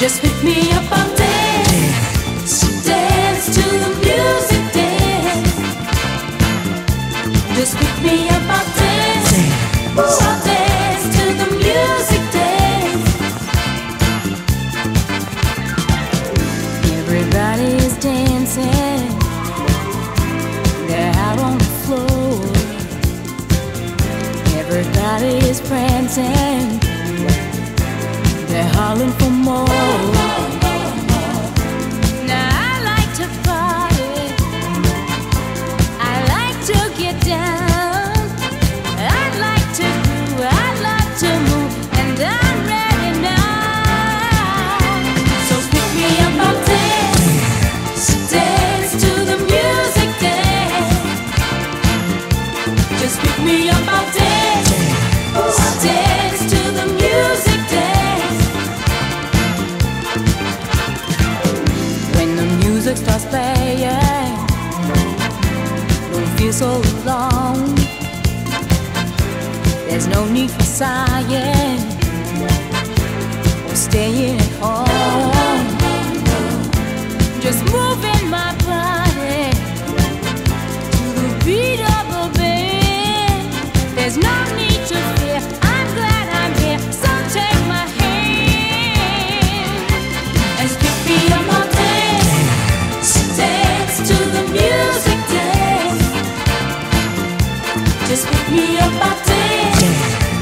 Just pick me up and dance, dance to the music, dance. Just pick me up and dance, oh, I'll dance to the music, dance. Everybody's dancing, they're out on the floor. Everybody's prancing, they're hollering for more. Now I like to party, I like to get down, I like to groove, I like to move, and I'm ready now. So pick me up, I'll dance, dance to the music, dance. Just pick me up, I'll dance, I'll dance to the music, dance. Starts playing, don't feel so alone. There's no need for sighing or staying at home. Just moving my body to the beat of the beat. There's no need to fear. I'm glad I'm here. So take my hand and pick me up. Just pick me up, I'll dance,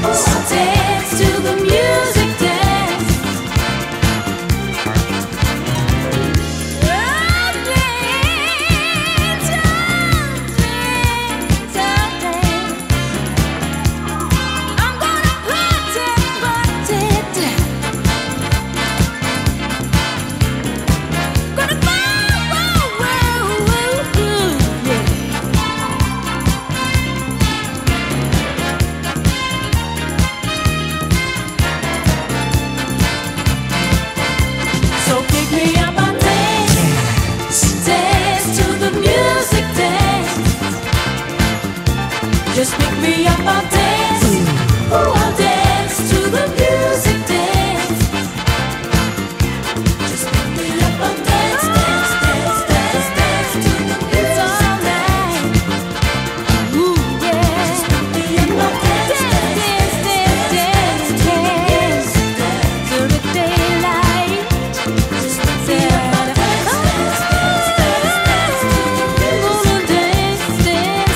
I'll dance to the music, dance. I'll dance, I'm gonna party, gonna just pick me up, I'll dance, oh, I'll dance to the music, dance. Just pick me up, I'll dance, dance, dance, dance, dance to the music, all night. Ooh, yeah. Just pick me up, I'll dance, dance, dance, dance, dance, dance, dance to the daylight. Just pick me up, I'll dance, dance, dance, dance, dance to the music, dance, dance, dance, dance.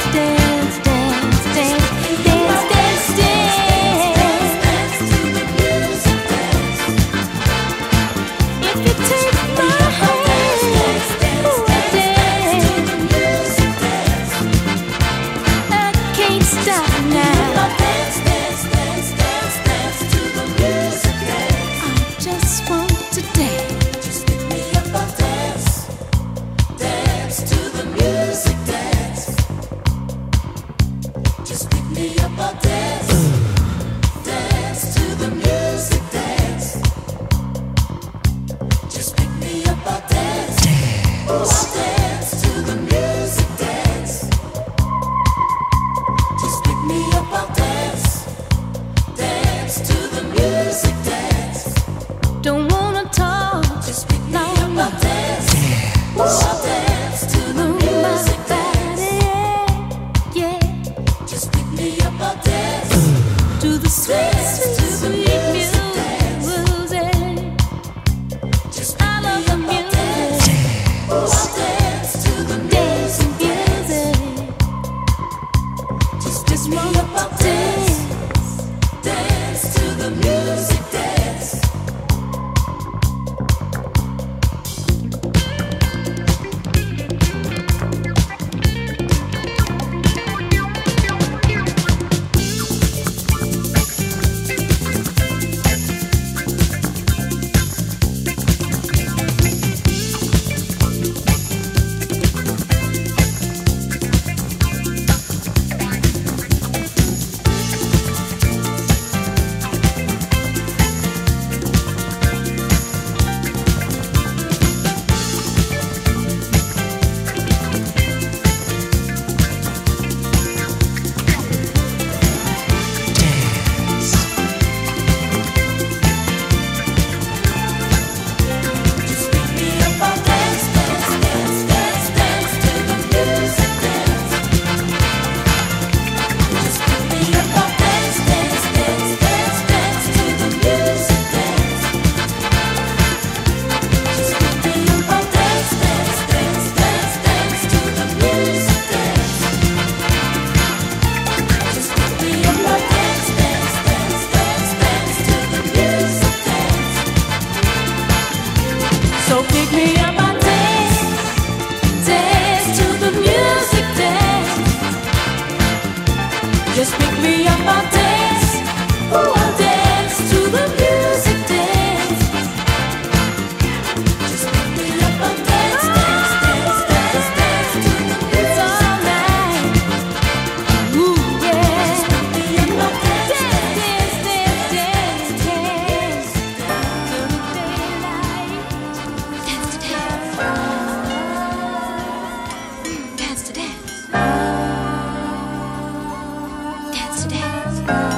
Dance to dance.